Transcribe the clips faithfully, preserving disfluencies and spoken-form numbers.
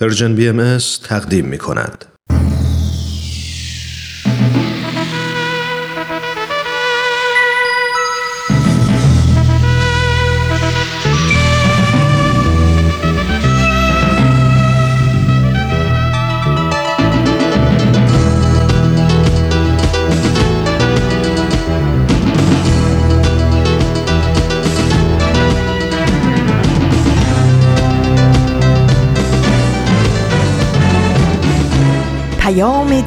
پرژن بی ام اس تقدیم می کند.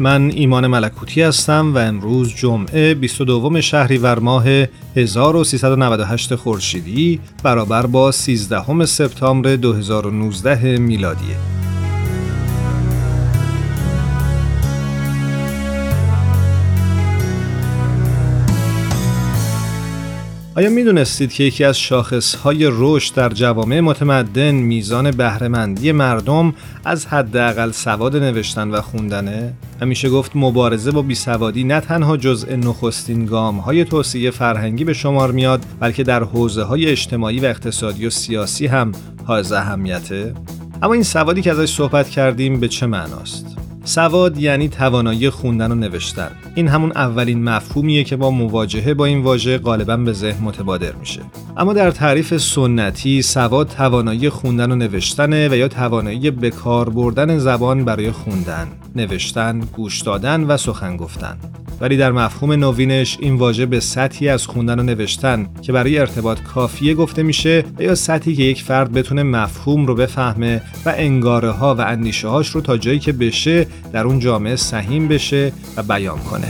من ایمان ملکوتی هستم و امروز جمعه بیست و دوم شهریور ماه هزار و سیصد و نود و هشت خورشیدی برابر با سیزدهم سپتامبر دو هزار و نوزده میلادیه. آیا می دونستید که یکی از شاخصهای رشد در جوامع متمدن میزان بهره‌مندی مردم از حداقل سواد نوشتن و خوندنه؟ همیشه گفت مبارزه با بیسوادی نه تنها جزء نخستین گام‌های توسعه فرهنگی به شمار میاد، بلکه در حوزه‌های اجتماعی و اقتصادی و سیاسی هم حائز اهمیته. اما این سوادی که ازش صحبت کردیم به چه معناست؟ سواد یعنی توانایی خوندن و نوشتن. این همون اولین مفهومیه که با مواجهه با این واژه غالباً به ذهن متبادر میشه. اما در تعریف سنتی سواد توانایی خوندن و نوشتنه و یا توانایی به کار بردن زبان برای خوندن، نوشتن، گوش دادن و سخن گفتن. ولی در مفهوم نوینش این واژه به سطحی از خوندن و نوشتن که برای ارتباط کافیه گفته میشه و یا سطحی که یک فرد بتونه مفهوم رو بفهمه و انگاره‌ها و اندیشه‌هاش رو تا جایی که بشه در اون جامعه سهیم بشه و بیان کنه.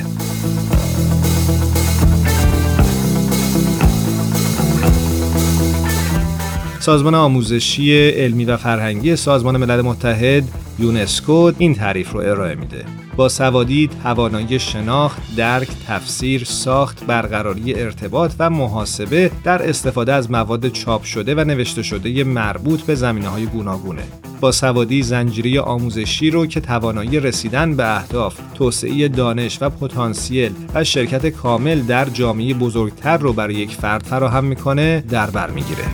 سازمان آموزشی علمی و فرهنگی سازمان ملل متحد یونسکو این تعریف رو ارائه میده: با سوادی توانایی شناخت، درک، تفسیر، ساخت، برقراری ارتباط و محاسبه در استفاده از مواد چاپ شده و نوشته شده مربوط به زمینه‌های گوناگونه. با سوادی زنجیره آموزشی رو که توانایی رسیدن به اهداف، توسعه دانش و پتانسیل و شرکت کامل در جامعه بزرگتر رو برای یک فرد فراهم می‌کنه، در بر می‌گیره.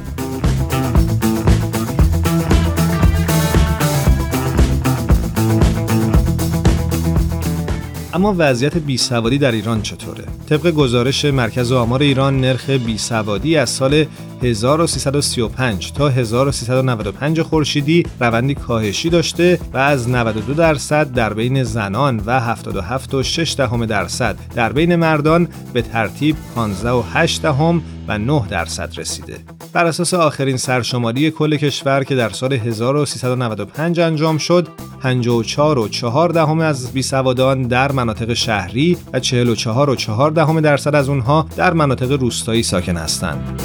اما وضعیت بیسوادی در ایران چطوره؟ طبق گزارش مرکز آمار ایران، نرخ بیسوادی از سال هزار و سیصد و سی و پنج تا هزار و سیصد و نود و پنج خورشیدی روندی کاهشی داشته و از نود و دو درصد در بین زنان و هفتاد و هفت و شش دهم درصد در بین مردان به ترتیب پانزده و هشت دهم و نه درصد رسیده. بر اساس آخرین سرشماری کل کشور که در سال هزار و سیصد و نود و پنج انجام شد، پنجاه و چهار و چهار دهم از بیسوادان در مناطق شهری و چهل و چهار و چهار دهم درصد از اونها در مناطق روستایی ساکن هستند.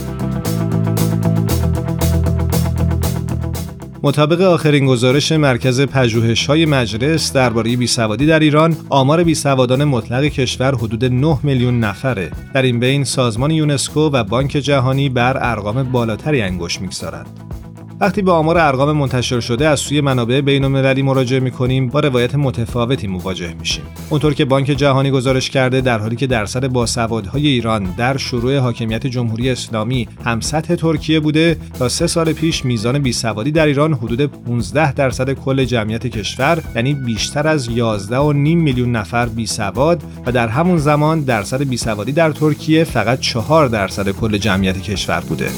مطابق آخرین گزارش مرکز پژوهش‌های مجلس درباره بیسوادی در ایران، آمار بیسوادان مطلق کشور حدود نه میلیون نفره. در این بین سازمان یونسکو و بانک جهانی بر ارقام بالاتری انگشت می‌گذارند. وقتی به آمار ارقام منتشر شده از سوی منابع بین‌المللی مراجعه می‌کنیم، با روایت متفاوتی مواجه می‌شیم. اونطور که بانک جهانی گزارش کرده، در حالی که درصد باسوادهای ایران در شروع حاکمیت جمهوری اسلامی هم سطح ترکیه بوده، تا سه سال پیش میزان بیسوادی در ایران حدود پانزده درصد کل جمعیت کشور، یعنی بیشتر از یازده و نیم میلیون نفر بیسواد، و در همون زمان درصد بیسوادی در ترکیه فقط چهار درصد کل جمعیت کشور بوده.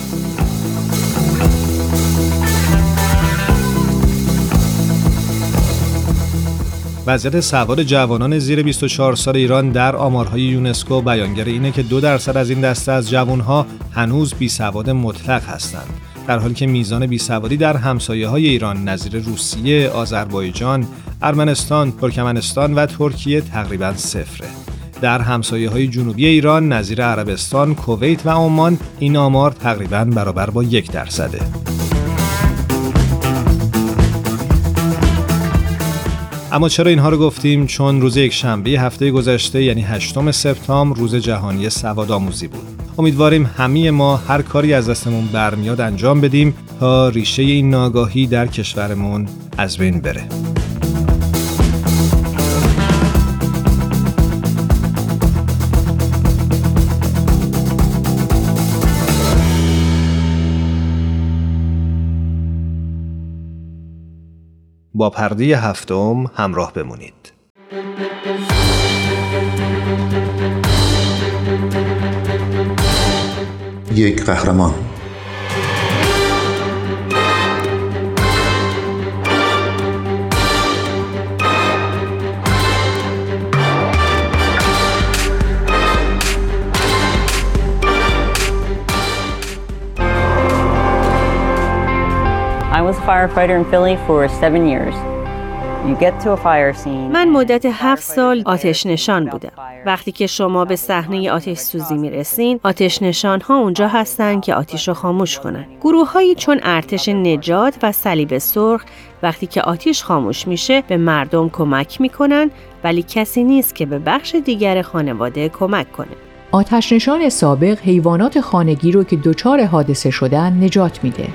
وضعیت سواد جوانان زیر بیست و چهار سال ایران در آمارهای یونسکو بیانگر اینه که دو درصد از این دسته از جوانها هنوز بیسواد مطلق هستند، در حالی که میزان بیسوادی در همسایه‌های ایران نظیر روسیه، آذربایجان، ارمنستان، ترکمنستان و ترکیه تقریباً صفره. در همسایه‌های جنوبی ایران نظیر عربستان، کویت و عمان این آمار تقریباً برابر با یک درصده. اما چرا اینها رو گفتیم؟ چون روز یک شنبه هفته گذشته یعنی هشتم سپتامبر روز جهانی سوادآموزی بود. امیدواریم همه ما هر کاری از دستمون برمیاد انجام بدیم تا ریشه این ناگاهی در کشورمون از بین بره. با پرده هفتم همراه بمونید. یک قهرمان. من مدت هفت سال آتش نشان بودم. وقتی که شما به صحنه آتش سوزی می رسین، آتش نشان ها اونجا هستن که آتش رو خاموش کنن. گروه هایی چون ارتش نجات و صلیب سرخ وقتی که آتش خاموش میشه به مردم کمک می کنن، ولی کسی نیست که به بخش دیگر خانواده کمک کنه. آتش نشان سابق حیوانات خانگی رو که دچار حادثه شدن نجات میده.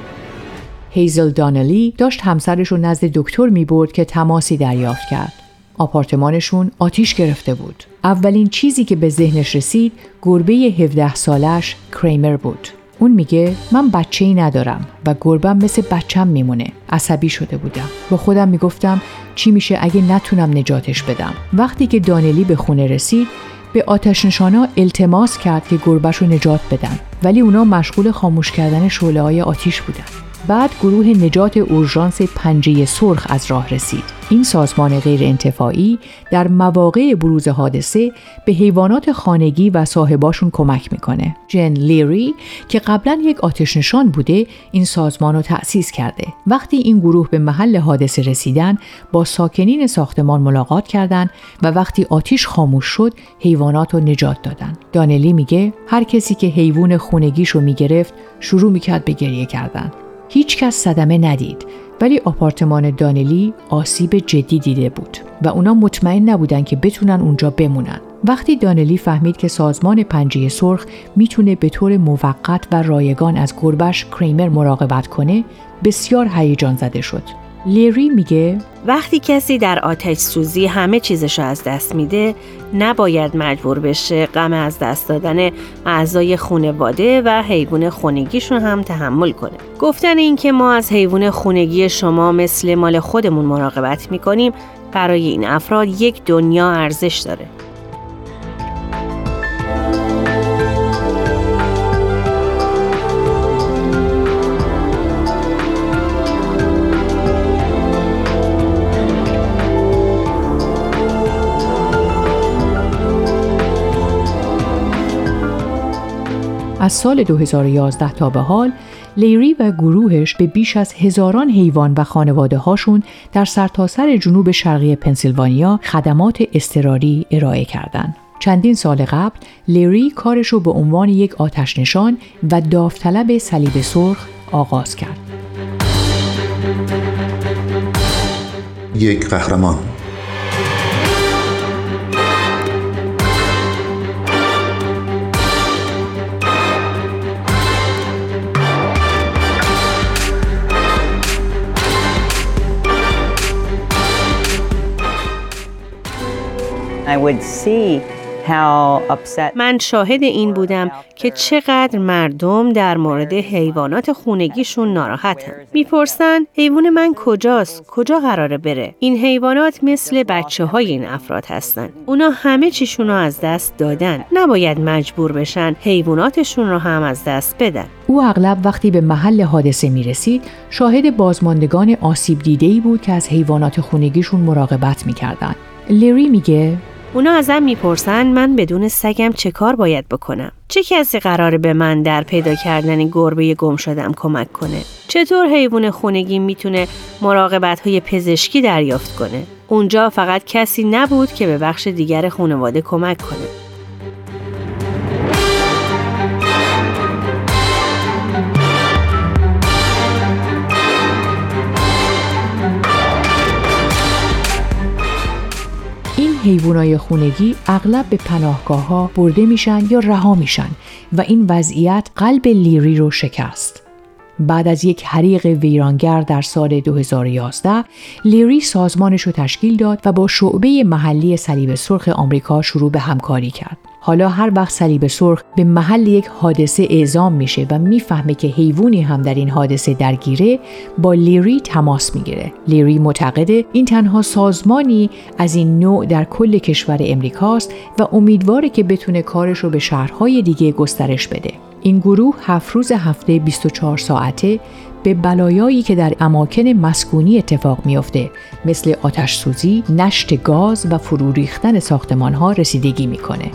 هیزل دانلی داشت همسرش رو نزد دکتر می برد که تماسی دریافت کرد. آپارتمانشون آتیش گرفته بود. اولین چیزی که به ذهنش رسید گربه هفده سالش کریمر بود. اون میگه من بچه‌ای ندارم و گربم مثل بچم میمونه. عصبی شده بودم. با خودم میگفتم چی میشه اگه نتونم نجاتش بدم. وقتی که دانلی به خونه رسید به آتش نشانا التماس کرد که گربه‌ش رو نجات بدن، ولی اونا مشغول خاموش کردن شعله‌های آتش بودن. بعد گروه نجات اورژانس پنجه سرخ از راه رسید. این سازمان غیر انتفاعی در مواقع بروز حادثه به حیوانات خانگی و صاحباشون کمک میکنه. جن لیری که قبلا یک آتش نشان بوده این سازمان رو تأسیس کرده. وقتی این گروه به محل حادثه رسیدن با ساکنین ساختمان ملاقات کردند و وقتی آتش خاموش شد حیوانات رو نجات دادن. دانلی میگه هر کسی که حیوان خانگیشو میگرفت شروع میکرد به گریه کردن. هیچ کس صدمه ندید، ولی آپارتمان دانلی آسیب جدی دیده بود و اونا مطمئن نبودن که بتونن اونجا بمونن. وقتی دانلی فهمید که سازمان پنجه سرخ میتونه به طور موقت و رایگان از گربش کریمر مراقبت کنه، بسیار هیجان زده شد. لیری میگه وقتی کسی در آتش سوزی همه چیزشو از دست میده، نباید مجبور بشه غم از دست دادن اعضای خانواده و حیوان خانگیشون هم تحمل کنه. گفتن این که ما از حیوان خانگی شما مثل مال خودمون مراقبت میکنیم، برای این افراد یک دنیا ارزش داره. از سال دو هزار و یازده تا به حال، لیری و گروهش به بیش از هزاران حیوان و خانواده هاشون در سرتاسر جنوب شرقی پنسیلوانیا خدمات اضطراری ارائه کردند. چندین سال قبل، لیری کارشو به عنوان یک آتش‌نشان و داوطلب صلیب سرخ آغاز کرد. یک قهرمان. من شاهد این بودم که چقدر مردم در مورد حیوانات خونگیشون ناراحتن. میپرسن حیوان من کجاست؟ کجا قراره بره؟ این حیوانات مثل بچه های این افراد هستن. اونا همه چیشون رو از دست دادن. نباید مجبور بشن حیواناتشون رو هم از دست بدن. او اغلب وقتی به محل حادثه می رسید شاهد بازماندگان آسیب دیده‌ای بود که از حیوانات خونگیشون مراقبت می کردن. لیری میگه اونا ازم میپرسن من بدون سگم چه کار باید بکنم؟ چه کسی قراره به من در پیدا کردن گربه گم شدم کمک کنه؟ چطور حیوان خونگی میتونه مراقبت‌های پزشکی دریافت کنه؟ اونجا فقط کسی نبود که به بخش دیگر خانواده کمک کنه. حیوانای خونگی اغلب به پناهگاه‌ها برده میشن یا رها میشن و این وضعیت قلب لیری رو شکست. بعد از یک حریق ویرانگر در سال دو هزار و یازده، لیری سازمانش رو تشکیل داد و با شعبه محلی صلیب سرخ آمریکا شروع به همکاری کرد. حالا هر وقت صلیب سرخ به محل یک حادثه اعزام میشه و میفهمه که حیوانی هم در این حادثه درگیره، با لیری تماس میگیره. لیری معتقده این تنها سازمانی از این نوع در کل کشور امریکاست و امیدواره که بتونه کارش رو به شهرهای دیگه گسترش بده. این گروه هفت روز هفته بیست و چهار ساعته به بلایایی که در اماکن مسکونی اتفاق میفته مثل آتش‌سوزی، نشت گاز و فرو ریختن ساختمان‌ها رسیدگی میکنه.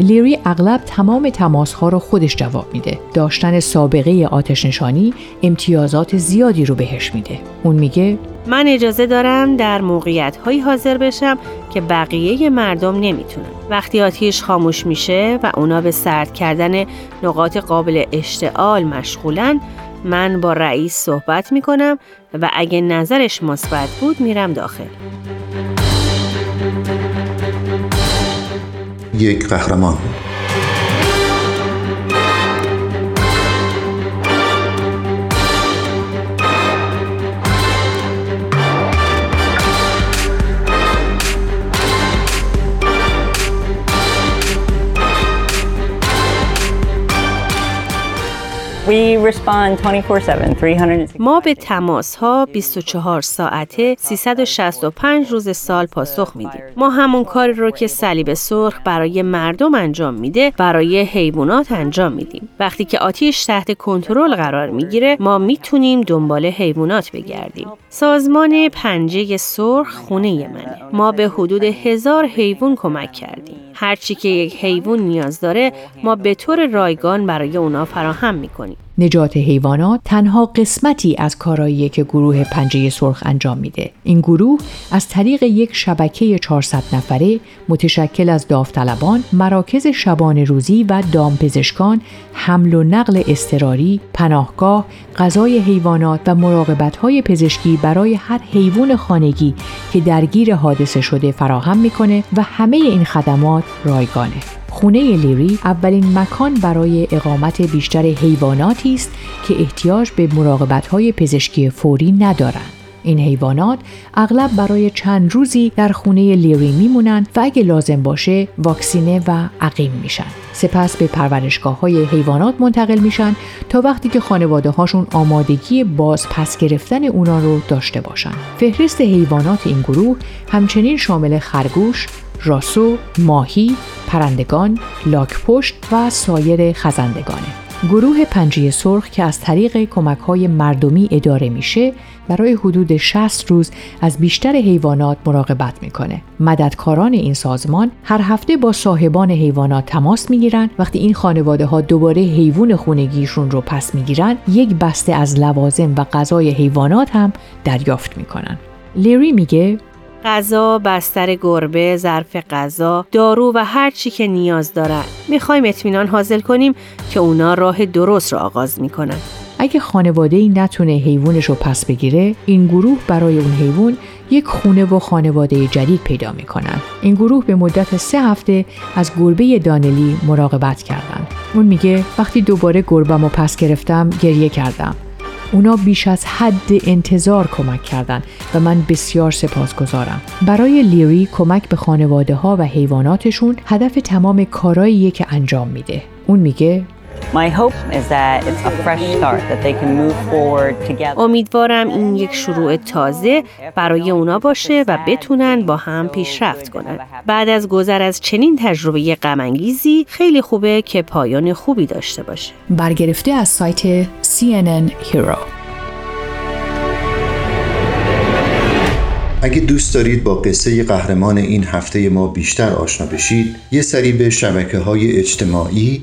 لیری اغلب تمام تماس‌ها رو خودش جواب میده. داشتن سابقه آتش نشانی امتیازات زیادی رو بهش میده. اون میگه من اجازه دارم در موقعیت‌هایی حاضر بشم که بقیه مردم نمیتونن. وقتی آتیش خاموش میشه و اونا به سرد کردن نقاط قابل اشتعال مشغولن، من با رئیس صحبت میکنم و اگه نظرش مثبت بود میرم داخل. یک قهرمان. We respond twenty-four seven, three hundred sixty-five. ما به تماس‌ها بیست و چهار ساعته سیصد و شصت و پنج روز سال پاسخ میدیم. ما همون کاری رو که صلیب سرخ برای مردم انجام میده، برای حیوانات انجام میدیم. وقتی که آتش تحت کنترل قرار میگیره، ما میتونیم دنبال حیوانات بگردیم. سازمان پنجه سرخ خونه منه. ما به حدود هزار حیوان کمک کردیم. هر چی که یک حیوان نیاز داره، ما به طور رایگان برای اونا فراهم میکنیم. نجات حیوانات تنها قسمتی از کارهاییه که گروه پنجه سرخ انجام میده. این گروه از طریق یک شبکه چهارصد نفره متشکل از داوطلبان، مراکز شبانه روزی و دامپزشکان، حمل و نقل اضطراری، پناهگاه، غذای حیوانات و مراقبت‌های پزشکی برای هر حیوان خانگی که درگیر حادثه شده فراهم میکنه و همه این خدمات رایگانه. خونه لیری اولین مکان برای اقامت بیشتر حیواناتی است که احتیاج به مراقبت‌های پزشکی فوری ندارند. این حیوانات اغلب برای چند روزی در خونه لیری میمونن و اگه لازم باشه واکسینه و عقیم میشن. سپس به پرورشگاه‌های حیوانات منتقل میشن تا وقتی که خانواده‌هاشون آمادگی باز پس گرفتن اونا رو داشته باشن. فهرست حیوانات این گروه همچنین شامل خرگوش، راسو، ماهی، پرندگان، لاک‌پشت و سایر خزندگانه. گروه پنجه سرخ که از طریق کمک‌های مردمی اداره میشه، برای حدود شصت روز از بیشتر حیوانات مراقبت میکنه. مددکاران این سازمان هر هفته با صاحبان حیوانات تماس میگیرن. وقتی این خانواده‌ها دوباره حیوان خونگیشون رو پس میگیرن، یک بسته از لوازم و غذای حیوانات هم دریافت میکنن. لیری میگه غذا، بستر گربه، ظرف غذا، دارو و هر چی که نیاز دارن. میخوایم اطمینان حاصل کنیم که اونا راه درست رو آغاز میکنن. اگه خانواده‌ای نتونه حیوانش رو پس بگیره، این گروه برای اون حیوان یک خونه و خانواده جدید پیدا میکنن. این گروه به مدت سه هفته از گربه دانلی مراقبت کردن. اون میگه وقتی دوباره گربه‌مو پس گرفتم گریه کردم. اونا بیش از حد انتظار کمک کردند و من بسیار سپاسگزارم. برای لیری کمک به خانواده ها و حیواناتشون هدف تمام کاراییه که انجام میده. اون میگه امیدوارم این یک شروع تازه برای اونا باشه و بتونن با هم پیشرفت کنن. بعد از گذر از چنین تجربه غم انگیزی خیلی خوبه که پایان خوبی داشته باشه. برگرفته از سایت سی ان ان Hero. اگه دوست دارید با قصه قهرمان این هفته ما بیشتر آشنا بشید، یه سری به شبکه‌های اجتماعی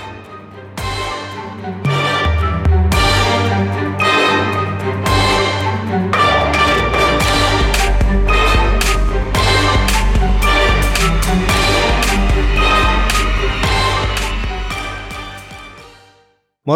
ما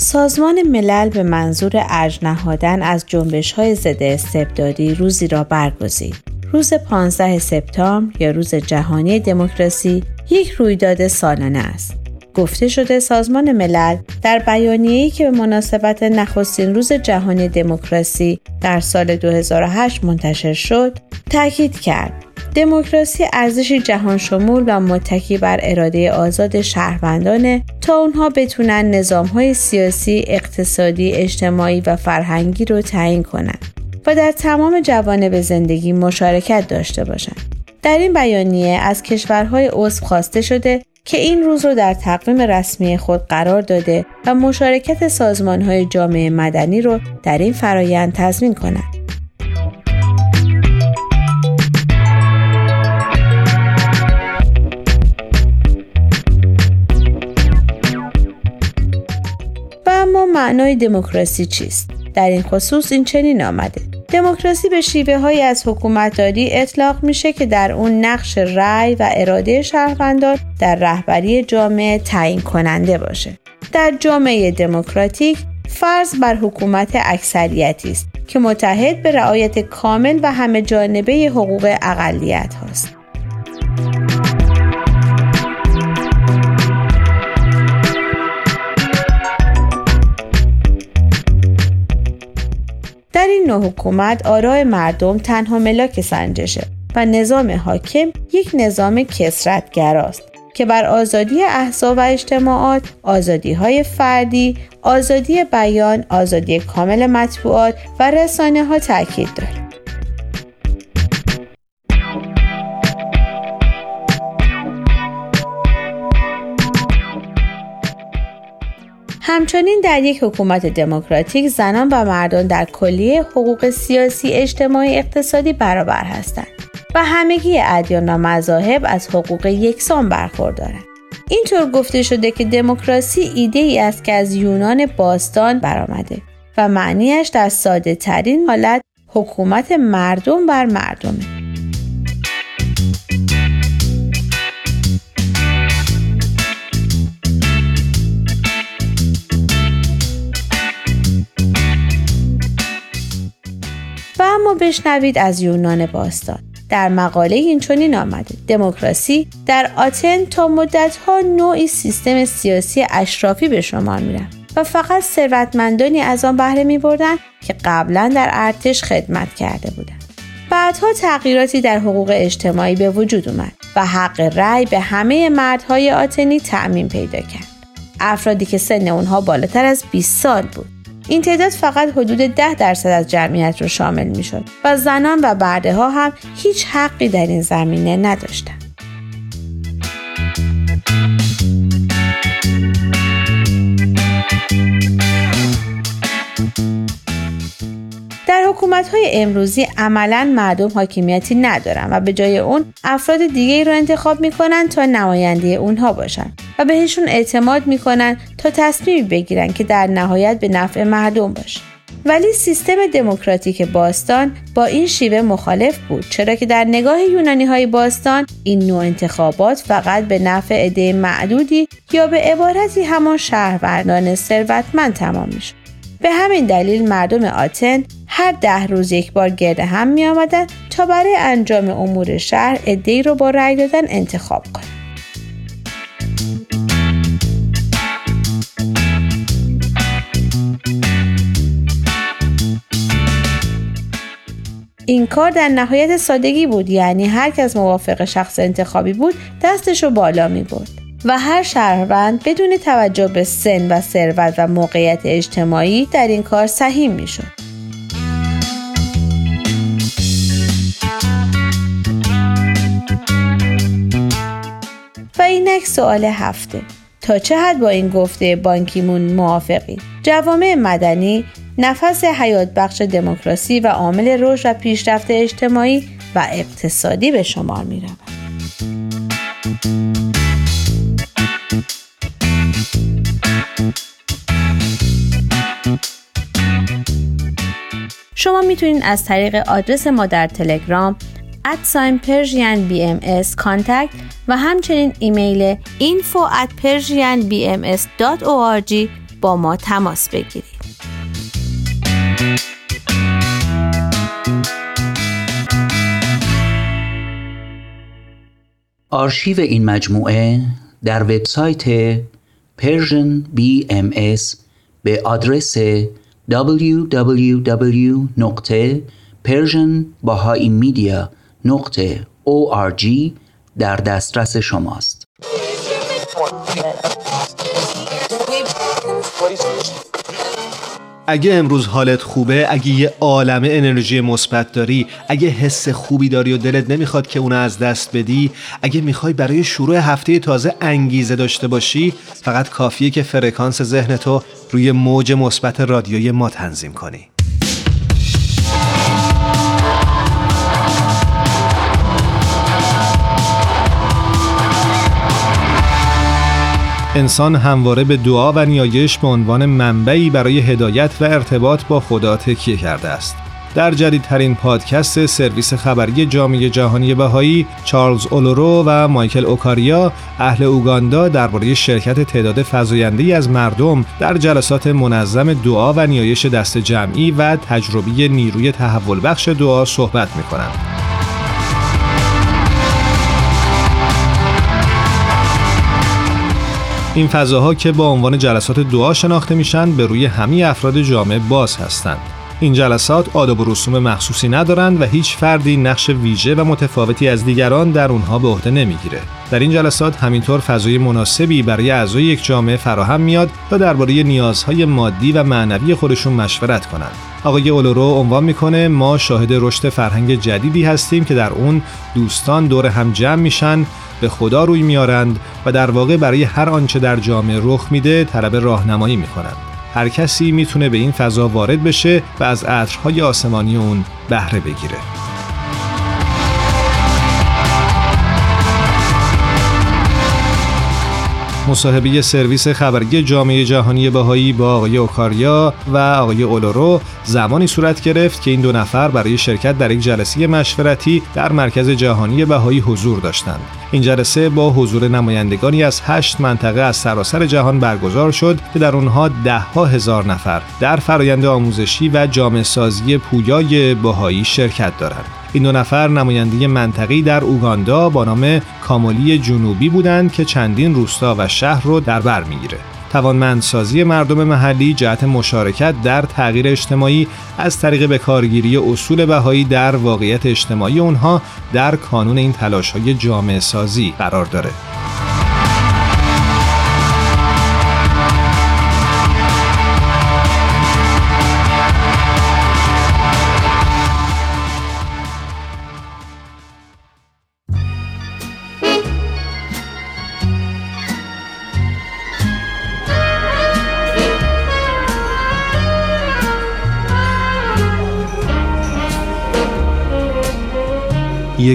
سازمان ملل به منظور ارج نهادن از جنبش‌های ضد استبدادی روزی را برگزید. روز پانزده سپتامبر یا روز جهانی دموکراسی یک رویداد سالانه است. گفته شده سازمان ملل در بیانیه‌ای که به مناسبت نخستین روز جهانی دموکراسی در سال دو هزار و هشت منتشر شد، تاکید کرد دموکراسی ارزشی جهان شمول و متکی بر اراده آزاد شهروندانه تا اونها بتونن نظام‌های سیاسی، اقتصادی، اجتماعی و فرهنگی رو تعیین کنن و در تمام جوانب زندگی مشارکت داشته باشن. در این بیانیه از کشورهای عضو خواسته شده که این روز رو در تقویم رسمی خود قرار داده و مشارکت سازمان‌های جامعه مدنی رو در این فرایند تضمین کنند. معنای دموکراسی چیست؟ در این خصوص این چنین آمده: دموکراسی به شیوه هایی از حکومتداری اطلاق میشه که در اون نقش رأی و اراده شهروندان در رهبری جامعه تعیین کننده باشه. در جامعه دموکراتیک فرض بر حکومت اکثریتی است که متحد به رعایت کامل و همه جانبه حقوق اقلیت هاست. در این نوع حکومت آراء مردم تنها ملاک سنجشه و نظام حاکم یک نظام کثرت‌گراست که بر آزادی احزاب و اجتماعات، آزادی‌های فردی، آزادی بیان، آزادی کامل مطبوعات و رسانه‌ها تاکید دارد. همچنین در یک حکومت دموکراتیک زنان و مردان در کلیه حقوق سیاسی، اجتماعی، اقتصادی برابر هستند و همگی ادیان و مذاهب از حقوق یکسان برخوردارند. اینطور گفته شده که دموکراسی ایده ای است که از یونان باستان برآمده و معنیش در ساده ترین حالت حکومت مردم بر مردمه. بشنوید از یونان باستان. در مقاله این چنین آمده: دموکراسی در آتن تا مدت‌ها نوعی سیستم سیاسی اشرافی به شمار می‌رفت و فقط ثروتمندانی از آن بهره می‌بردند که قبلا در ارتش خدمت کرده بودند. بعدها تغییراتی در حقوق اجتماعی به وجود آمد و حق رأی به همه مردهای آتنی تعمیم پیدا کرد. افرادی که سن آنها بالاتر از بیست سال بود. این تعداد فقط حدود ده درصد از جمعیت رو شامل می شد و زنان و برده ها هم هیچ حقی در این زمینه نداشتند. در حکومت های امروزی عملاً مردم حاکمیتی ندارن و به جای اون افراد دیگری رو انتخاب می کنن تا نماینده اونها باشن و بهشون اعتماد می کنن تا تصمیمی بگیرن که در نهایت به نفع مردم باشه. ولی سیستم دموکراتیک باستان با این شیوه مخالف بود، چرا که در نگاه یونانی‌های باستان این نوع انتخابات فقط به نفع عده معدودی یا به عبارتی همان شهروندان ثروتمند تمام می‌شد. به همین دلیل مردم آتن هر ده روز یک بار گرد هم می‌آمدند تا برای انجام امور شهر عده‌ای را با رأی دادن انتخاب کنند. این کار در نهایت سادگی بود، یعنی هر کس موافق شخص انتخابی بود دستشو بالا می برد و هر شهروند بدون توجه به سن و ثروت و موقعیت اجتماعی در این کار سهیم می شد. و اینک سوال هفته، تا چه حد با این گفته بانکیمون موافقی؟ جوامع مدنی نفس حیات بخش دموکراسی و عامل رشد و پیشرفت اجتماعی و اقتصادی به شمار می رود. شما می توانید از طریق آدرس ما در تلگرام ات پرژین بی ام اس کانتکت و همچنین ایمیل اینفو ات پرژین بی ام اس دات او آر جی با ما تماس بگیرید. آرشیو این مجموعه در وبسایت Persian بی ام اس به آدرس دبلیو دبلیو دبلیو دات پرژن بهایی مدیا دات او آر جی در دسترس شماست. اگه امروز حالت خوبه، اگه یه عالمه انرژی مثبت داری، اگه حس خوبی داری و دلت نمیخواد که اون از دست بدی، اگه میخوای برای شروع هفته تازه انگیزه داشته باشی، فقط کافیه که فرکانس ذهنتو روی موج مثبت رادیوی ما تنظیم کنی. انسان همواره به دعا و نیایش به عنوان منبعی برای هدایت و ارتباط با خدا تکیه کرده است. در جدیدترین پادکست سرویس خبری جامعه جهانی بهایی، چارلز اولورو و مایکل اوکاریا اهل اوگاندا درباره شرکت تعداد فزاینده‌ای از مردم در جلسات منظم دعا و نیایش دست جمعی و تجربه نیروی تحول بخش دعا صحبت می‌کنند. این فضاها که با عنوان جلسات دعا شناخته میشن به روی همه افراد جامعه باز هستند. این جلسات آداب و رسوم مخصوصی ندارند و هیچ فردی نقش ویژه و متفاوتی از دیگران در اونها به عهده نمیگیره. در این جلسات همینطور فضای مناسبی برای اعضای یک جامعه فراهم میاد تا درباره نیازهای مادی و معنوی خودشون مشورت کنند. آقای اولورو عنوان میکنه ما شاهد رشد فرهنگ جدیدی هستیم که در اون دوستان دور هم جمع میشن، به خدا روی میارند و در واقع برای هر آنچه در جامعه رخ میده طلب راهنمایی میکنند. هر کسی میتونه به این فضا وارد بشه و از عطرهای آسمانی اون بهره بگیره. مصاحبه سرویس خبری جامعه جهانی بهایی با آقای اوکاریا و آقای اولورو زمانی صورت گرفت که این دو نفر برای شرکت در یک جلسه مشورتی در مرکز جهانی بهایی حضور داشتند. این جلسه با حضور نمایندگانی از هشت منطقه از سراسر جهان برگزار شد که در اونها ده ها هزار نفر در فرآیند آموزشی و جامعه سازی پویای بهایی شرکت دارند. این دو نفر نماینده منطقه‌ای در اوگاندا با نام کامالی جنوبی بودند که چندین روستا و شهر رو در بر می‌گیره. توانمندسازی مردم محلی جهت مشارکت در تغییر اجتماعی از طریق بکارگیری اصول بهایی در واقعیت اجتماعی اونها در کانون این تلاش‌های جامعه سازی قرار داره. یه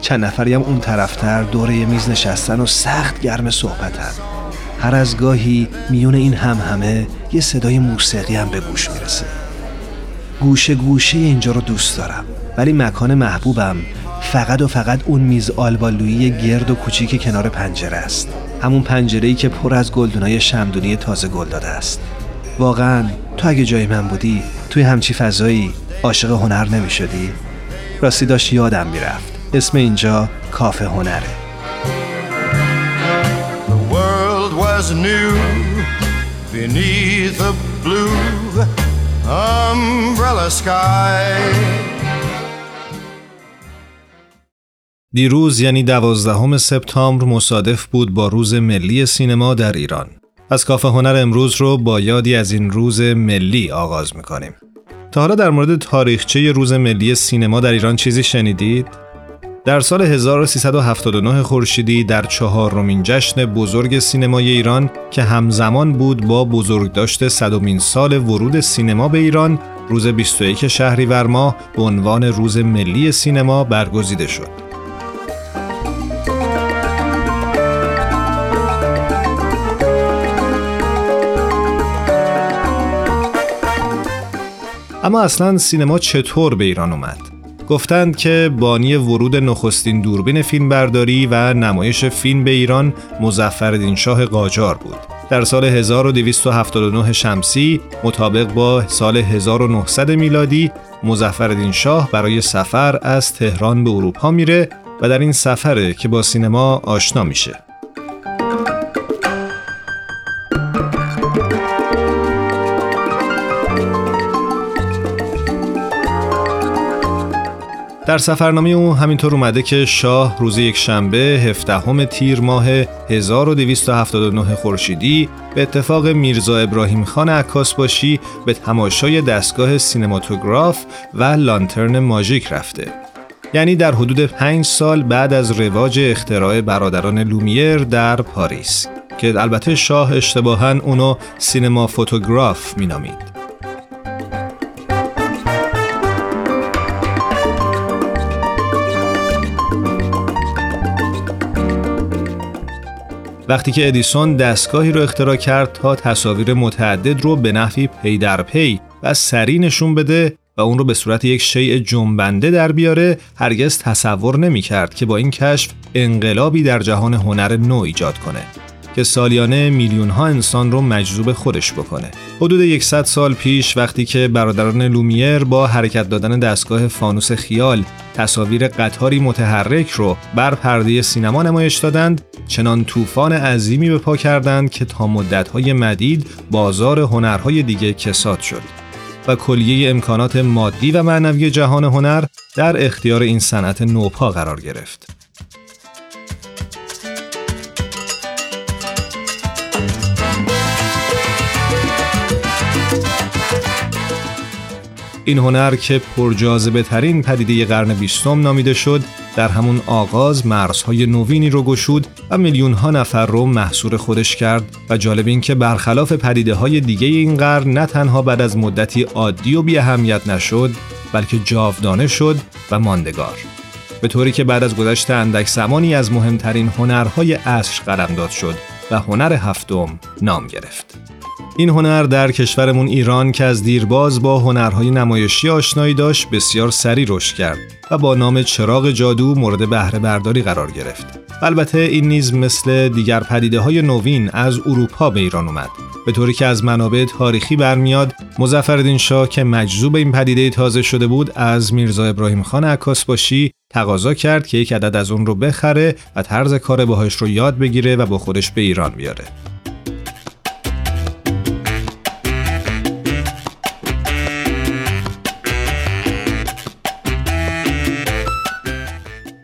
چند نفری هم اون طرفتر دوره یه میز نشستن و سخت گرم صحبتن. هر از گاهی میون این همهمه یه صدای موسیقی هم به گوش میرسه. گوشه گوشه اینجا رو دوست دارم، ولی مکان محبوبم فقط و فقط اون میز آلبالویی گرد و کوچیک کنار پنجره است. همون پنجره‌ای که پر از گلدونای شمعدونی تازه گل داده است. واقعاً تو اگه جای من بودی توی همچی فضایی عاشق هنر نمی‌شدی؟ راستی داشت یادم میرفت. اسم اینجا کافه هنره. The world was new beneath a blue umbrella sky. دیروز یعنی دوازدهم سپتامبر مصادف بود با روز ملی سینما در ایران. از کافه هنر امروز رو با یادی از این روز ملی آغاز می‌کنیم. تا حالا در مورد تاریخچه روز ملی سینما در ایران چیزی شنیدید؟ در سال هزار و سیصد و هفتاد و نه خورشیدی در چهارمین جشن بزرگ سینمای ایران که همزمان بود با بزرگداشت صدمین سال ورود سینما به ایران، روز بیست و یکم شهریور ماه به عنوان روز ملی سینما برگزیده شد. اما اصلاً سینما چطور به ایران اومد؟ گفتند که بانی ورود نخستین دوربین فیلمبرداری و نمایش فیلم به ایران مظفرالدین شاه قاجار بود. در سال هزار و دویست و هفتاد و نه شمسی مطابق با سال هزار و نهصد میلادی مظفرالدین شاه برای سفر از تهران به اروپا میره و در این سفره که با سینما آشنا میشه. در سفرنامه او همینطور اومده که شاه روز یک شنبه هفدهم تیر ماه هزار و دویست و هفتاد و نه خورشیدی به اتفاق میرزا ابراهیم خان عکاسباشی به تماشای دستگاه سینماتوگراف و لانترن ماژیک رفته. یعنی در حدود پنج سال بعد از رواج اختراع برادران لومیر در پاریس، که البته شاه اشتباهاً اونو سینما فوتوگراف مینامید. وقتی که ادیسون دستگاهی رو اختراع کرد تا تصاویر متعدد رو به نحوی پی در پی و سریع نشون بده و اون رو به صورت یک شیء جنبنده در بیاره، هرگز تصور نمی کرد که با این کشف انقلابی در جهان هنر نو ایجاد کنه که سالیانه میلیون ها انسان رو مجذوب خودش بکنه. حدود صد سال پیش وقتی که برادران لومیر با حرکت دادن دستگاه فانوس خیال تصاویر قطاری متحرک رو بر پرده سینما نمایش دادند، چنان طوفان عظیمی به پا کردند که تا مدت‌های مدید بازار هنرهای دیگه کساد شد و کلیه امکانات مادی و معنوی جهان هنر در اختیار این صنعت نوپا قرار گرفت. این هنر که پرجاذبه ترین پدیده قرن بیستم نامیده شد، در همون آغاز مرزهای نوینی رو گشود و میلیون ها نفر رو محصور خودش کرد و جالب این که برخلاف پدیده های دیگه این قرن نه تنها بعد از مدتی عادی و بی اهمیت نشد، بلکه جاودانه شد و ماندگار، به طوری که بعد از گذشت اندک زمانی از مهمترین هنرهای عصر قلمداد شد و هنر هفتم نام گرفت. این هنر در کشورمون ایران که از دیرباز با هنرهای نمایشی آشنایی داشت، بسیار سریع رشد کرد و با نام چراغ جادو مورد بهره برداری قرار گرفت. البته این نیز مثل دیگر پدیده‌های نوین از اروپا به ایران اومد، به طوری که از منابع تاریخی برمیاد مظفرالدین شاه که مجذوب این پدیده تازه شده بود، از میرزا ابراهیم خان عکاسباشی تقاضا کرد که یک عدد از اون رو بخره و طرز کار باهاش رو یاد بگیره و با خودش به ایران بیاره.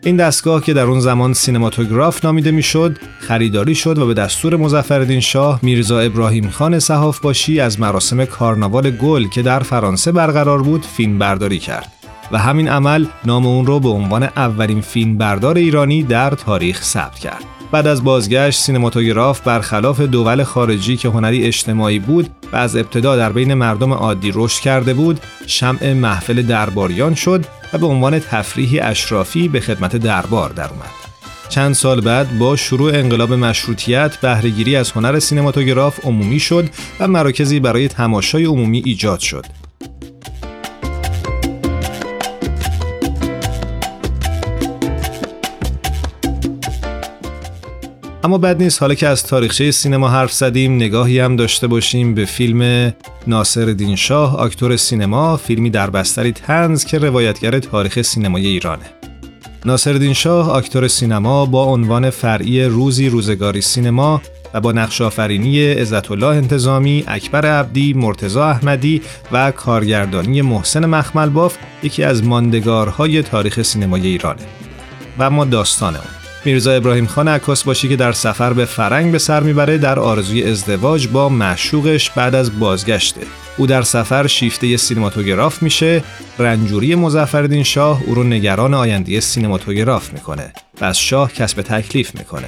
این دستگاه که در اون زمان سینماتوگراف نامیده میشد، خریداری شد و به دستور مظفرالدین شاه، میرزا ابراهیم خان سهاف‌باشی از مراسم کارناوال گل که در فرانسه برقرار بود فیلم برداری کرد و همین عمل نام اون رو به عنوان اولین فیلم بردار ایرانی در تاریخ ثبت کرد. بعد از بازگشت، سینماتوگراف برخلاف دول خارجی که هنری اجتماعی بود و از ابتدا در بین مردم عادی رشد کرده بود، شمع محفل درباریان شد و به عنوان تفریحی اشرافی به خدمت دربار درآمد. چند سال بعد با شروع انقلاب مشروطیت، بهره‌گیری از هنر سینماتوگراف عمومی شد و مراکزی برای تماشای عمومی ایجاد شد. اما بد نیست حالا که از تاریخچه سینما حرف زدیم، نگاهی هم داشته باشیم به فیلم ناصرالدین شاه، آکتور سینما، فیلمی در بستری طنز که روایتگر تاریخ سینمای ایرانه. ناصرالدین شاه، آکتور سینما، با عنوان فرعی روزی روزگاری سینما و با نقش‌آفرینی عزت‌الله انتظامی، اکبر عبدی، مرتضی احمدی و کارگردانی محسن مخملباف، یکی از ماندگارهای تاریخ سینمای ایرانه. و اما داستان اون، میرزا ابراهیم خان عکاسباشی که در سفر به فرنگ به سر میبره در آرزوی ازدواج با معشوقش بعد از بازگشته. او در سفر شیفته سینماتوگراف میشه، رنجوری مظفرالدین شاه او رو نگران آینده سینماتوگراف میکنه و از شاه کسب تکلیف میکنه.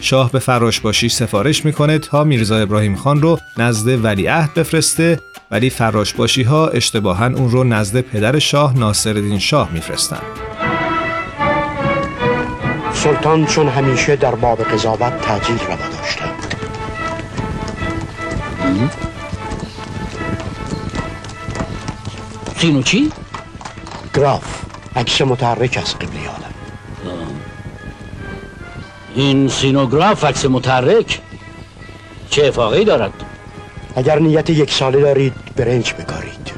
شاه به فراشباشی سفارش میکنه تا میرزا ابراهیم خان رو نزد ولیعهد بفرسته، ولی فراشباشی ها اشتباهاً اون رو نزد پدر شاه، ناصرالدین شاه، میفرستن. سلطان چون همیشه در باب قضاوت تعجیل روا داشته بود. اینو چی؟ گراف، عکس متحرک از قبله آدم. این سینوگراف، عکس متحرک، چه افاقه‌ای دارد؟ اگر نیت یک ساله دارید برنج بکارید،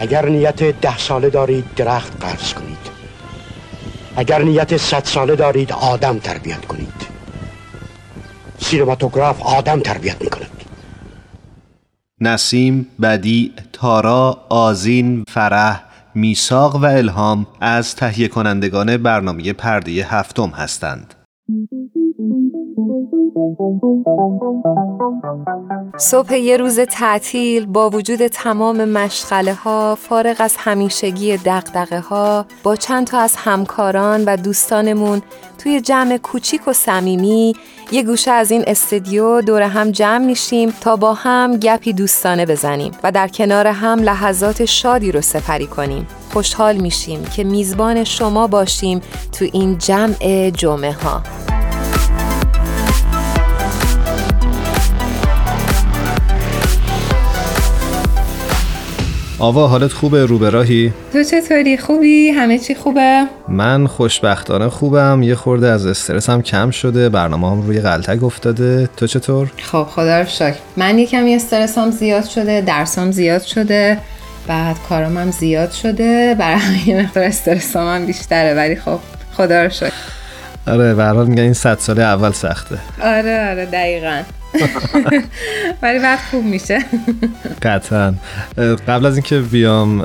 اگر نیت ده ساله دارید درخت قرض کنید، اگر نیت صد ساله دارید آدم تربیت کنید. سینماتوگراف آدم تربیت میکند. نسیم، بدیع، تارا، آذین، فرح، میثاق و الهام از تهیه کنندگان برنامه پرده هفتم هستند. صبح یه روز تعطیل با وجود تمام مشغله ها، فارغ از همیشگی دغدغه ها، با چند تا از همکاران و دوستانمون توی جمع کوچیک و صمیمی یه گوشه از این استودیو دور هم جمع میشیم تا با هم گپی دوستانه بزنیم و در کنار هم لحظات شادی رو سپری کنیم. خوشحال میشیم که میزبان شما باشیم تو این جمع جمعه ها. آوا، حالت خوبه؟ رو به راهی؟ تو چطوری؟ خوبی؟ همه چی خوبه؟ من خوشبختانه خوبم، یه خورده از استرسم کم شده، برنامه‌ام روی غلطک افتاده. تو چطور؟ خب خدا رو شکر. من یکم استرسم زیاد شده، درسم زیاد شده، بعد کارم هم زیاد شده، برای همین مقدار استرسم هم بیشتره، ولی خب خدا رو شکر. آره، به هر حال میگن این صد ساله اول سخته. آره آره دقیقاً. ولی وقت خوب میشه قطعا. قبل از اینکه بیام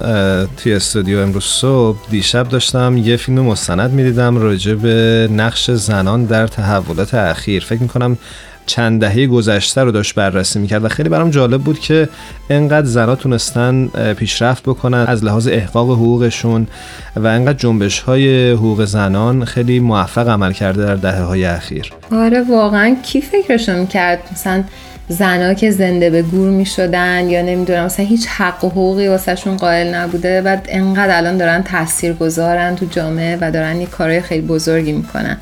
توی استودیو امروز صبح، دیشب داشتم یه فیلم مستند میدیدم راجع به نقش زنان در تحولات اخیر. فکر میکنم چند دهه گذشته رو داشت بررسی میکرد و خیلی برام جالب بود که انقدر زنها تونستن پیشرفت بکنن از لحاظ احقاق حقوقشون و انقدر جنبش های حقوق زنان خیلی موفق عمل کرده در دهه های اخیر. آره واقعا، کی فکرشو میکرد مثلا زنها که زنده به گور میشدن یا نمیدونم مثلا هیچ حق و حقوقی واسه شون قائل نبوده، بعد انقدر الان دارن تأثیر گذارن تو جامعه و دارن یک کارهای خیلی بزرگی میکنن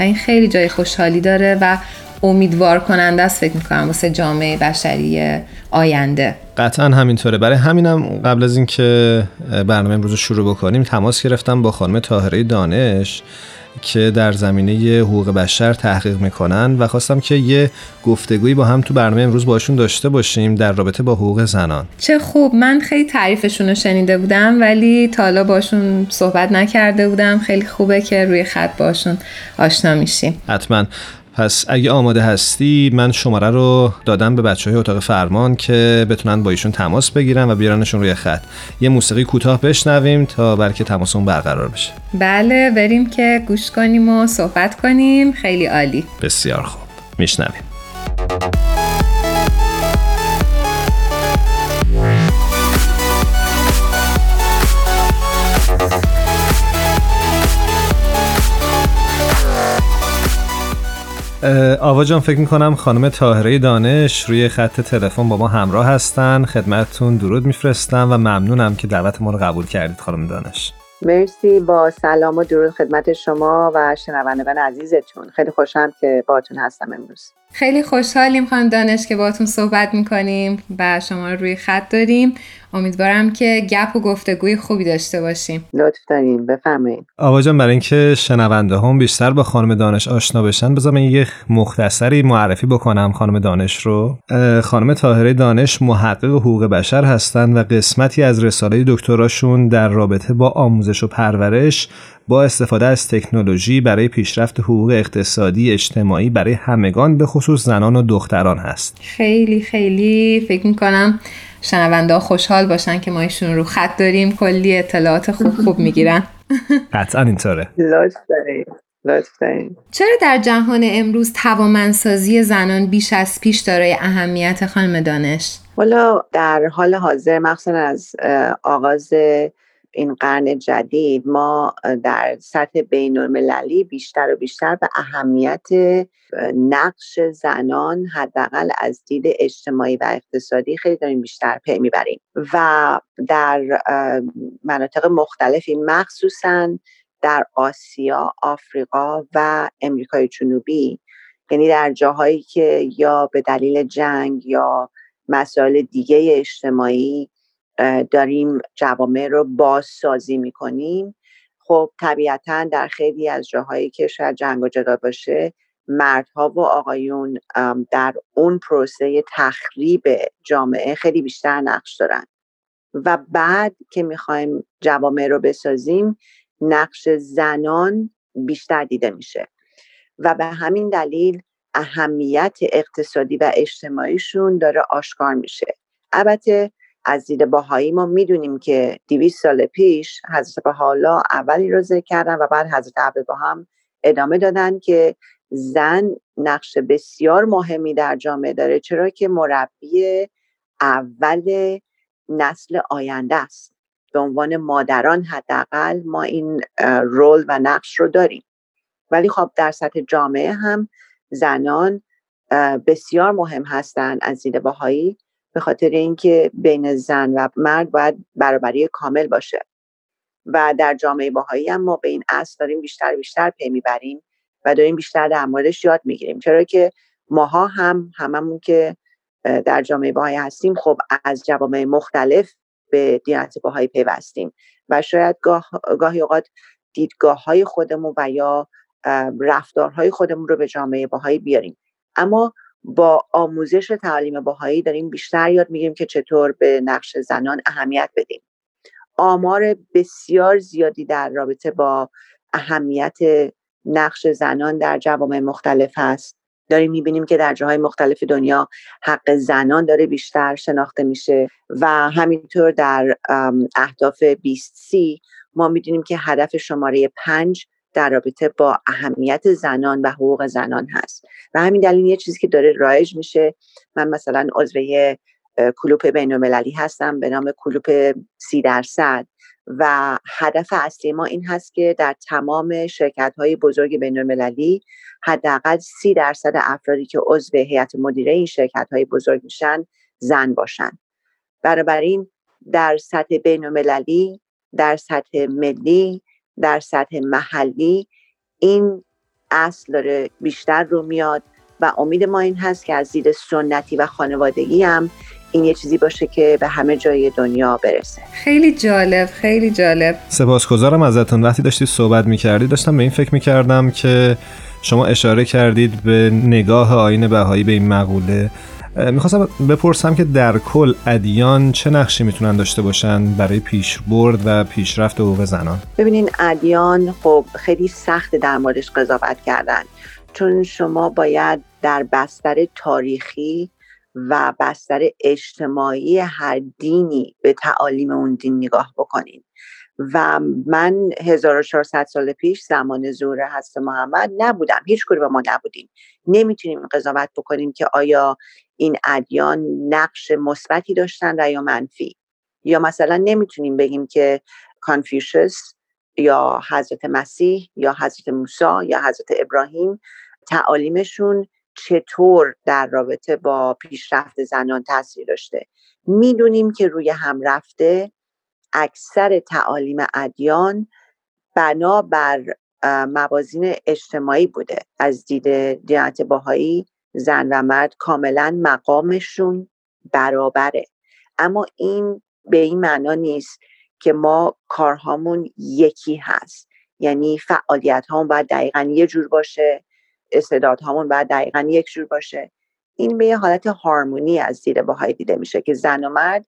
و این خیلی جای خوشحالی داره و امیدوار کننده است فکر می‌کنم واسه جامعه بشری آینده. قطعاً همینطوره. برای همینم قبل از اینکه برنامه امروز رو شروع بکنیم تماس گرفتم با خانم طاهره دانش که در زمینه حقوق بشر تحقیق میکنن و خواستم که یه گفتگویی با هم تو برنامه امروز باشون داشته باشیم در رابطه با حقوق زنان. چه خوب، من خیلی تعریفشون رو شنیده بودم ولی تا حالا باشون صحبت نکرده بودم. خیلی خوبه که روی خط باشون آشنا میشیم. حتماً. پس اگه آماده هستی من شماره رو دادم به بچه‌های اتاق فرمان که بتونن با ایشون تماس بگیرن و بیارنشون روی خط. یه موسیقی کوتاه بشنویم تا بلکه تماسمون برقرار بشه. بله، بریم که گوش کنیم و صحبت کنیم. خیلی عالی. بسیار خوب. میشنویم. آوا جان، فکر میکنم خانم طاهره دانش روی خط تلفن با ما همراه هستن. خدمتتون درود میفرستم و ممنونم که دعوت ما رو قبول کردید خانم دانش. مرسی، با سلام و درود خدمت شما و شنوندگان عزیزتون. خیلی خوشم که باهاتون هستم امروز. خیلی خوشحالیم خانم دانش که باهاتون صحبت میکنیم و شما رو روی خط داریم. امیدوارم که گپ و گفتگوی خوبی داشته باشیم. لطف داریم، بفرمایید. آوا جان، برای اینکه شنونده هم بیشتر با خانم دانش آشنا بشن بذارم یه مختصری معرفی بکنم خانم دانش رو. خانم طاهره دانش محقق حقوق بشر هستند و قسمتی از رساله دکتراشون در رابطه با آموزش و پرورش با استفاده از تکنولوژی برای پیشرفت حقوق اقتصادی اجتماعی برای همگان به خصوص زنان و دختران هست. خیلی خیلی فکر می‌کنم شنونده‌ها خوشحال باشن که ما ایشون رو خط داریم، کلی اطلاعات خوب خوب میگیرن. قطعاً اینطوره. لطف دارید. لطف دارید. چرا در جهان امروز توانمندسازی زنان بیش از پیش دارای اهمیت خانم دانش؟ والا در حال حاضر مخصوصاً از آغاز این قرن جدید ما در سطح بین‌المللی بیشتر و بیشتر به اهمیت نقش زنان حداقل از دید اجتماعی و اقتصادی خیلی داریم بیشتر پی میبریم و در مناطق مختلفی مخصوصاً در آسیا، آفریقا و امریکای جنوبی، یعنی در جاهایی که یا به دلیل جنگ یا مسائل دیگه اجتماعی داریم جوامع رو بازسازی میکنیم. خب طبیعتاً در خیلی از جاهایی که شاید جنگ و جدال باشه مردها و آقایون در اون پروسه تخریب جامعه خیلی بیشتر نقش دارن و بعد که میخوایم جوامع رو بسازیم نقش زنان بیشتر دیده میشه و به همین دلیل اهمیت اقتصادی و اجتماعیشون داره آشکار میشه. البته از دید بهایی ما میدونیم که دویست سال پیش حضرت بهاءالله اولی رو ذکر کردن و بعد حضرت عبدالبها هم ادامه دادن که زن نقش بسیار مهمی در جامعه داره، چرا که مربی اول نسل آینده است. به عنوان مادران حداقل ما این رول و نقش رو داریم، ولی خب در سطح جامعه هم زنان بسیار مهم هستند از دید بهایی، به خاطر اینکه بین زن و مرد باید برابری کامل باشه و در جامعه بهایی هم ما به این اصل داریم بیشتر بیشتر پی میبریم و داریم بیشتر در موردش یاد میگیریم، چرا که ماها هم هممون که در جامعه بهایی هستیم خب از جوامع مختلف به دیانت بهایی پیوستیم و شاید گاه، گاهی اوقات دیدگاه‌های خودمون و یا رفتارهای خودمون رو به جامعه بهایی بیاریم، اما با آموزش تعلیم بهایی داریم بیشتر یاد میگیریم که چطور به نقش زنان اهمیت بدیم. آمار بسیار زیادی در رابطه با اهمیت نقش زنان در جوامع مختلف هست. داریم میبینیم که در جاهای مختلف دنیا حق زنان داره بیشتر شناخته میشه و همینطور در اهداف بیست سی ما میدونیم که هدف شماره پنج در رابطه با اهمیت زنان و حقوق زنان هست و همین دلیل یه چیزی که داره رایج میشه. من مثلا عضو کلوپ بین‌المللی هستم به نام کلوپ سی درصد و هدف اصلی ما این هست که در تمام شرکت‌های بزرگ بین‌المللی حداقل سی درصد افرادی که عضو هیئت مدیره این شرکت‌های بزرگ میشن زن باشن. بنابراین در سطح بین‌المللی، در سطح ملی، در سطح محلی این اصل داره بیشتر رو میاد و امید ما این هست که از دید سنتی و خانوادگی هم این یه چیزی باشه که به همه جای دنیا برسه. خیلی جالب، خیلی جالب. سپاسگزارم ازتون. وقتی داشتید صحبت میکردید داشتم به این فکر میکردم که شما اشاره کردید به نگاه آیین بهایی به این مقوله. میخواستم بپرسم که در کل ادیان چه نقشی میتونن داشته باشن برای پیشبرد و پیشرفت حقوق زنان؟ ببینین ادیان خب خیلی سخت در موردش قضاوت کردن، چون شما باید در بستر تاریخی و بستر اجتماعی هر دینی به تعالیم اون دین نگاه بکنین. و من هزار و چهارصد سال پیش زمان ظهور حضرت محمد نبودم، هیچ کدوم ما نبودیم، نمیتونیم قضاوت بکنیم که آیا این ادیان نقش مثبتی داشتن و یا منفی، یا مثلا نمیتونیم بگیم که کانفیوشس یا حضرت مسیح یا حضرت موسا یا حضرت ابراهیم تعالیمشون چطور در رابطه با پیشرفت زنان تاثیر داشته. میدونیم که روی هم رفته اکثر تعالیم ادیان بنا بر موازین اجتماعی بوده. از دید دیانت بهایی زن و مرد کاملا مقامشون برابره، اما این به این معنا نیست که ما کارهامون یکی هست، یعنی فعالیت هامون باید دقیقا یه جور باشه، استعداد هامون باید دقیقا یک جور باشه. این به یه حالت هارمونی از دید بهایی دیده میشه که زن و مرد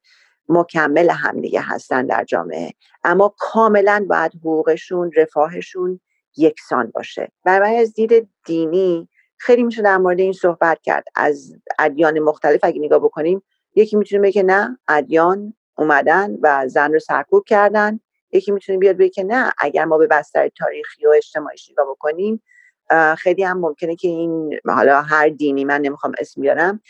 مکمل هم دیگه هستن در جامعه، اما کاملا باید حقوقشون، رفاهشون یکسان باشه. برای از دید دینی خیلی میشه در مورد این صحبت کرد. از ادیان مختلف اگه نگاه بکنیم، یکی میتونه بگه نه ادیان اومدن و زن رو سرکوب کردن، یکی میتونه بیاد بگه نه اگر ما به بستر تاریخی و اجتماعیش نگاه بکنیم خیلی هم ممکنه که این، حالا هر دینی، من نمیخوام اسم بیارم،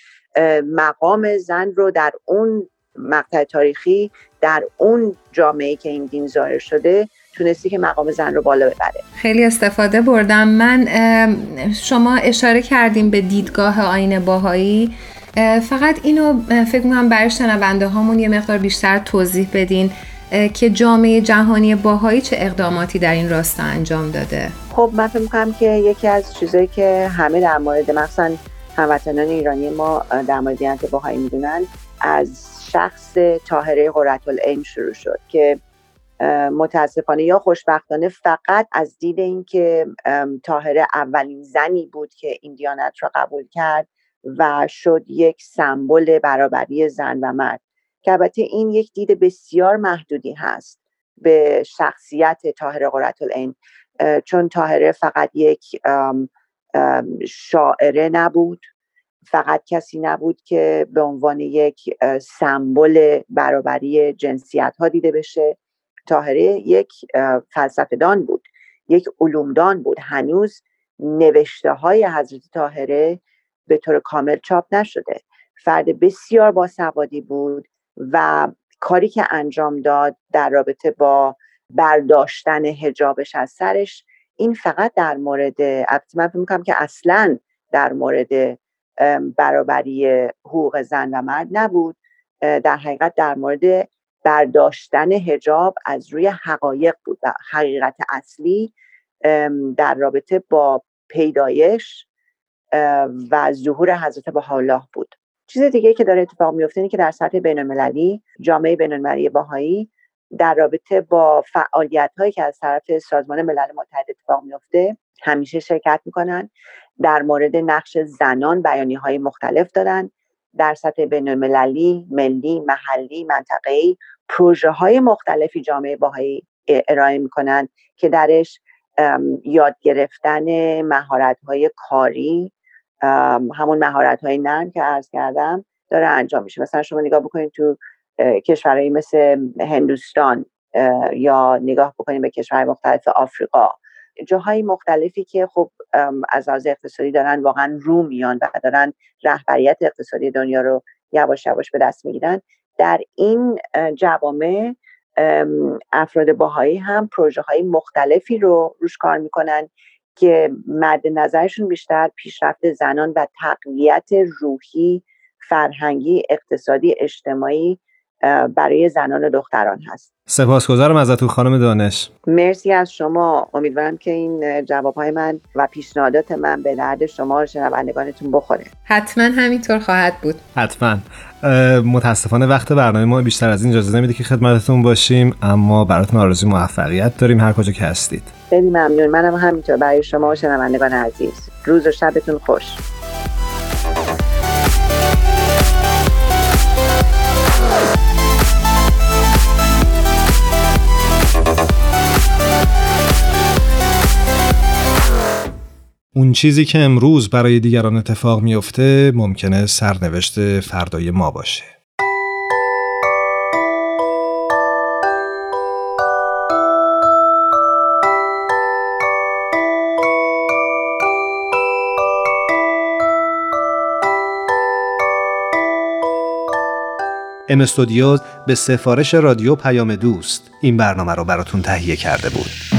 مقام زن رو در اون مقطع تاریخی، در اون جامعه‌ای که این دین ظاهر شده، تونستی که مقام زن رو بالا ببره. خیلی استفاده بردم. من شما اشاره کردیم به دیدگاه آیین بهایی، فقط اینو فکر می‌کنم برای شنونده هامون یه مقدار بیشتر توضیح بدین که جامعه جهانی بهایی چه اقداماتی در این راستا انجام داده. خب من فکر می‌کنم که یکی از چیزایی که همه در مورد، مثلا هموطنان ایرانی ما در مورد دیانت بهایی می‌دونن، از شخص طاهره قرةالعین شروع شد که متاسفانه یا خوشبختانه فقط از دید این که طاهره اولین زنی بود که این دیانت را قبول کرد و شد یک سمبل برابری زن و مرد، که البته این یک دید بسیار محدودی هست به شخصیت طاهره قرةالعین، چون طاهره فقط یک شاعره نبود، فقط کسی نبود که به عنوان یک سمبل برابری جنسیت ها دیده بشه. طاهره یک فلسفه‌دان بود، یک علومدان بود. هنوز نوشته های حضرت طاهره به طور کامل چاپ نشده. فرد بسیار باسوادی بود و کاری که انجام داد در رابطه با برداشتن حجابش از سرش، این فقط در مورد، من فکر می‌کنم که اصلاً در مورد برابری حقوق زن و مرد نبود، در حقیقت در مورد برداشتن حجاب از روی حقایق بود. حقیقت اصلی در رابطه با پیدایش و ظهور حضرت بهاءالله بود. چیز دیگه که داره اتفاق میفته اینه که در سطح بین‌المللی، جامعه بین‌المللی بهایی در رابطه با فعالیت‌هایی که از طرف سازمان ملل متحد اتفاق میفته همیشه شرکت میکنن. در مورد نقش زنان بیانیه‌های مختلف دادن. در سطح بین‌المللی، ملی، محلی، منطقه‌ای پروژه‌های مختلفی جامعه بهایی ارائه میکنن که درش یاد گرفتن مهارت‌های کاری، همون مهارت‌های نرم که عرض کردم، داره انجام میشه. مثلا شما نگاه بکنید تو کشورهایی مثل هندوستان، یا نگاه بکنید به کشورهای مختلف آفریقا، جاهای مختلفی که خب از لحاظ اقتصادی دارن واقعا رو میان و دارن رهبریت اقتصادی دنیا رو یواش یواش به دست میگیرن. در این جوامع افراد بهایی هم پروژه های مختلفی رو روش کار میکنن که مد نظرشون بیشتر پیشرفت زنان و تقویت روحی، فرهنگی، اقتصادی، اجتماعی برای زنان و دختران هست. سپاسگزارم ازتون خانم دانش. مرسی از شما. امیدوارم که این جوابهای من و پیشنهادات من به درد شما و شنوندگانتون بخوره. حتما همینطور خواهد بود. حتما. متاسفانه وقت برنامه ما بیشتر از این اجازه نمیده که خدمتتون باشیم، اما براتون آرزوی موفقیت داریم هر کجا که هستید. خیلی ممنون. منم همینطور برای شما و شنوندگان عزیز. روز و شبتون خوش. اون چیزی که امروز برای دیگران اتفاق میفته ممکنه سرنوشت فردای ما باشه. ام استودیوز به سفارش رادیو پیام دوست این برنامه رو براتون تهیه کرده بود.